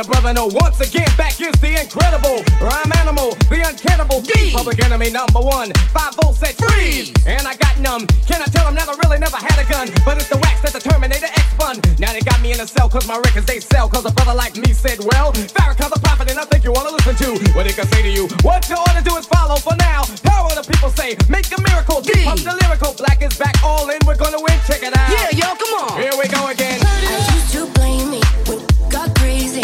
another brother, no, once again, back is the incredible rhyme animal, the uncannibal, D. Public enemy number one, 5 volts said freeze, and I got numb. Can I tell them that I really never had a gun, but it's the wax that the Terminator X spun. Now they got me in a cell, cause my records they sell, cause a brother like me said, well, Farrakhan's a prophet and I think you wanna listen to what he can say to you. What you ought to do is follow for now, power the people say, make a miracle, D. Pump the lyrical, black is back, all in, we're gonna win, check it out. Yeah, yo, come on. Here we go again. I used to blame me when it got crazy.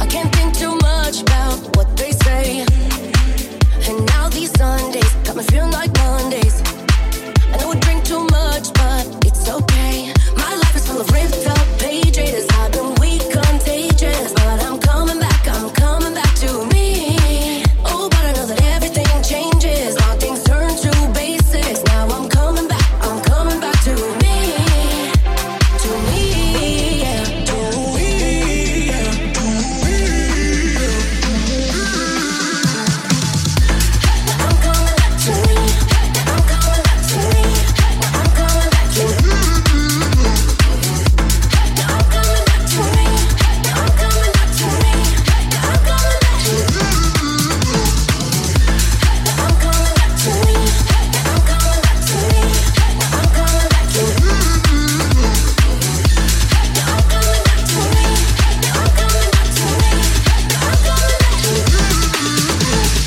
I can't think too much about what they say. And now these Sundays got me feeling like Mondays. I know I drink too much, but it's okay. My life is full of ripped up pages. I've been weak, contagious, but I'm coming back. I'm coming back to me. Oh, but I know that everything changes. All things turn to basics. Now I'm coming back. I'm coming back to me. To me, yeah. To me, yeah. To me, yeah. I'm coming back to me. I'm coming back to me. I'm coming back to me. I'm coming back to me. I'm coming back to me. I'm coming back to me. I'm coming back to me. I'm coming back to me. I'm coming back to me. I'm coming back to me. I'm coming back to me. I'm coming back to me.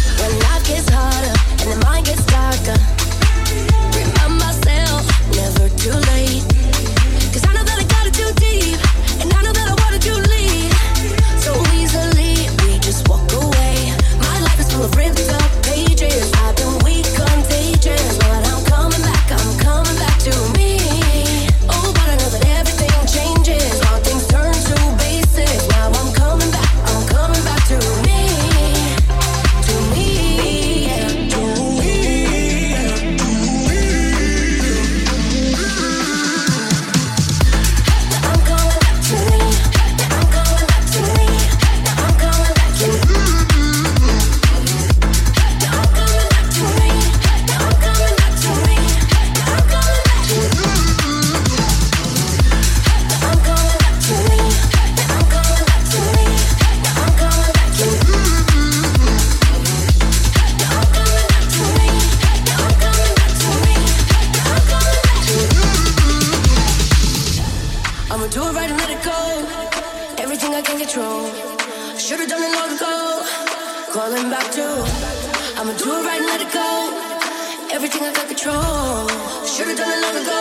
When life gets harder and the mind gets darker, remind myself never too late. Cause I know that I got it too deep, and I know that I wanted to leave. So easily we just walk away. My life is full of ripped up pages. I've been weak, contagious, but I'm coming back. I'm coming back to me. Oh, but I know that everything changes. All things turn to basic. Now I'm coming back. I'm coming back to me. To me, yeah. To me, yeah. To I'm coming back to me. I'm coming back to me. I'm coming back to me. I'm coming back to me. I'm coming back to me. I'm coming back to me. I'm coming back to me. I'm coming back to me. I'm coming back to me. I'm coming back to me. I'm coming back to me. I'm coming back to me. I'ma do it right and let it go. Everything I can control. Should've done it long ago. Calling back to. I'ma do it right and let it go. Everything I can control. Should've done it long ago.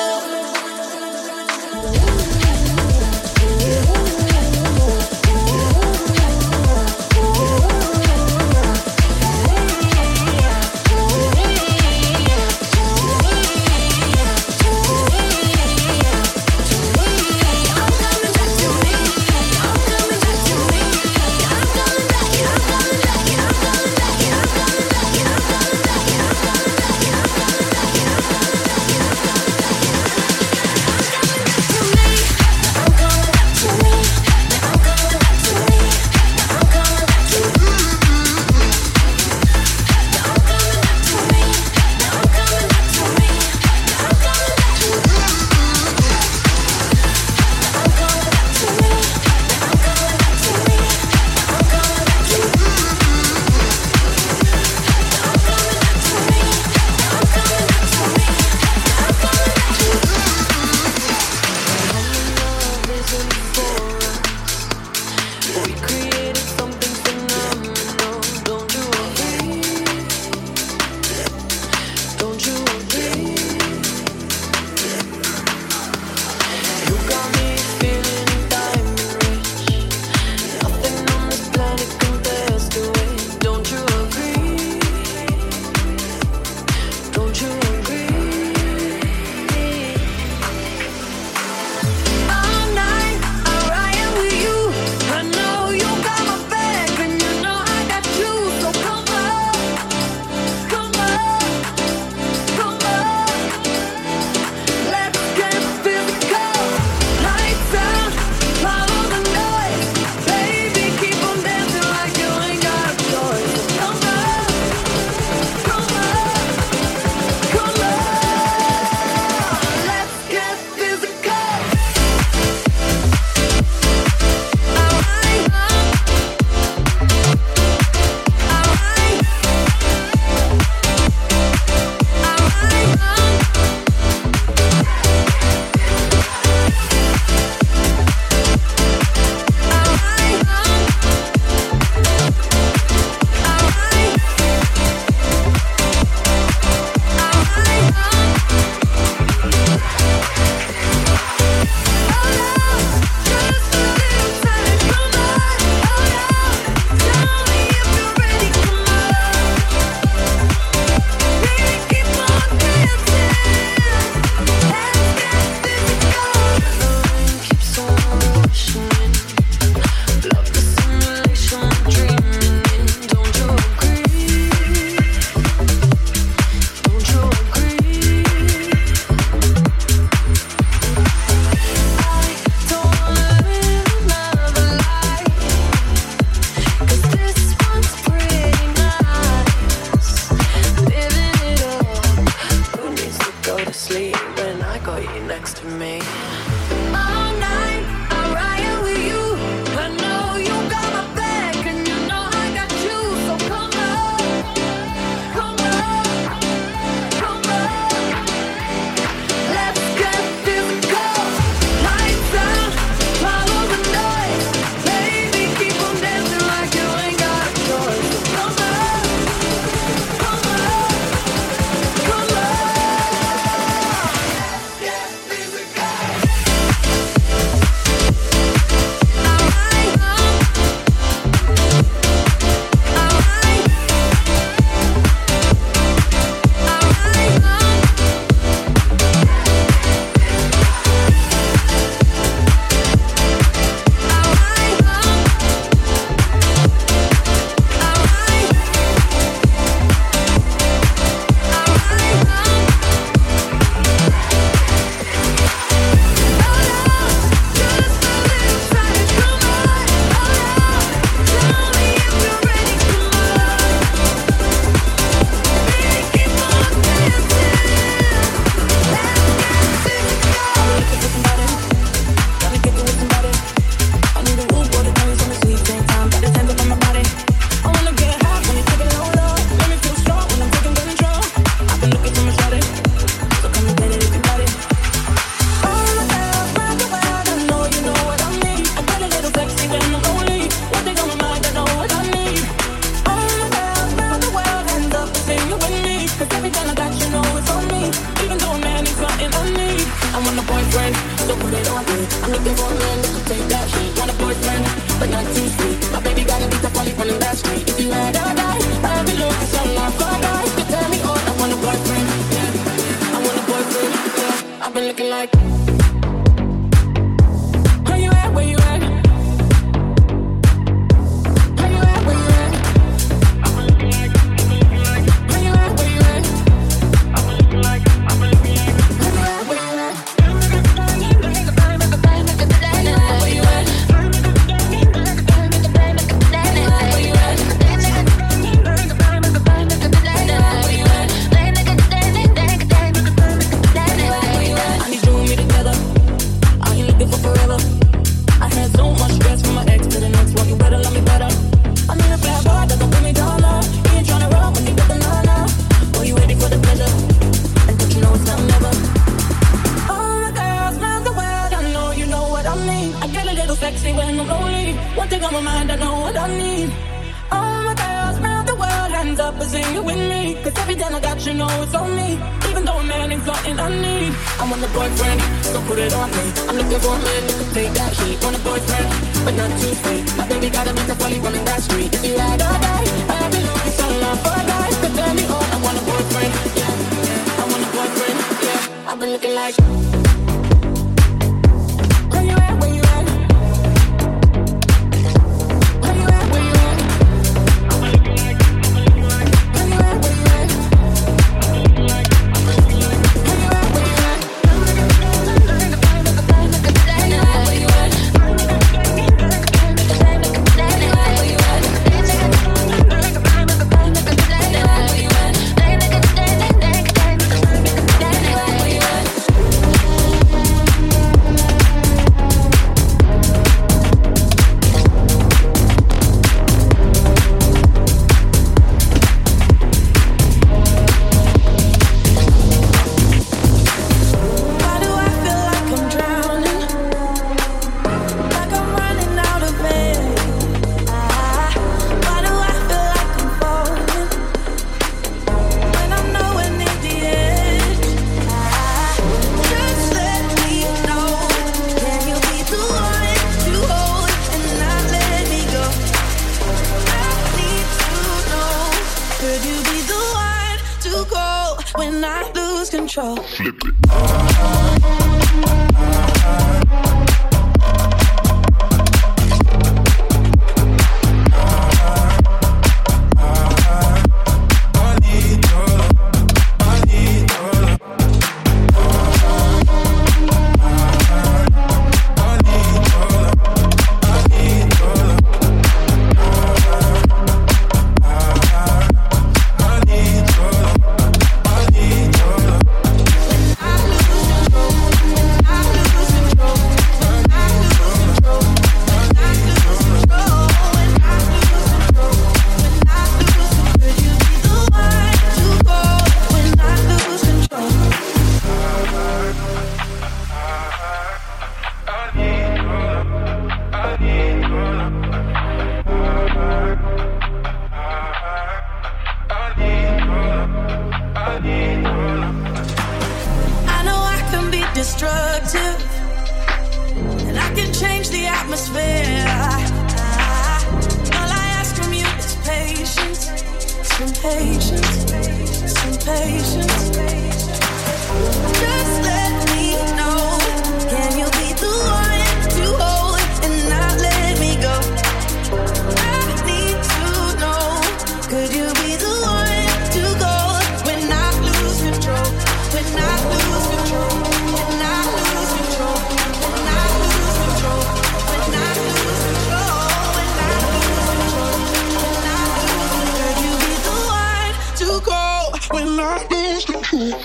looking for a man who can take that heat. Got a boyfriend, but not too sweet. My baby got a beat up while he's running that street. If you had all night, I'd be looking for someone for guys. You tell me all, I want a boyfriend, yeah. I want a boyfriend, yeah. I've been looking like, where you at, where you at? Where you at, where you at? I've been looking like, I've been looking like. Where you at, where you at? I've been looking like, I've been looking like. Where you at, where you at?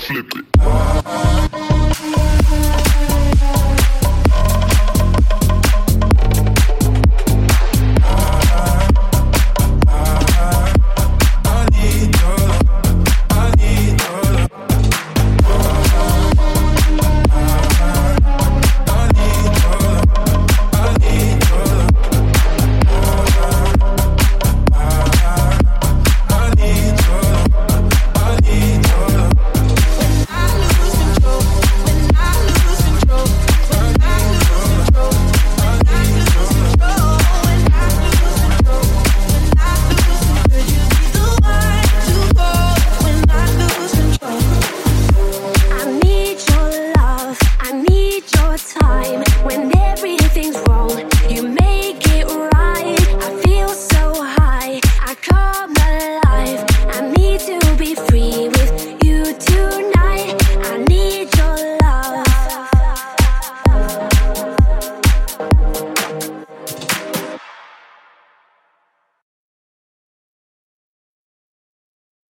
Flip it.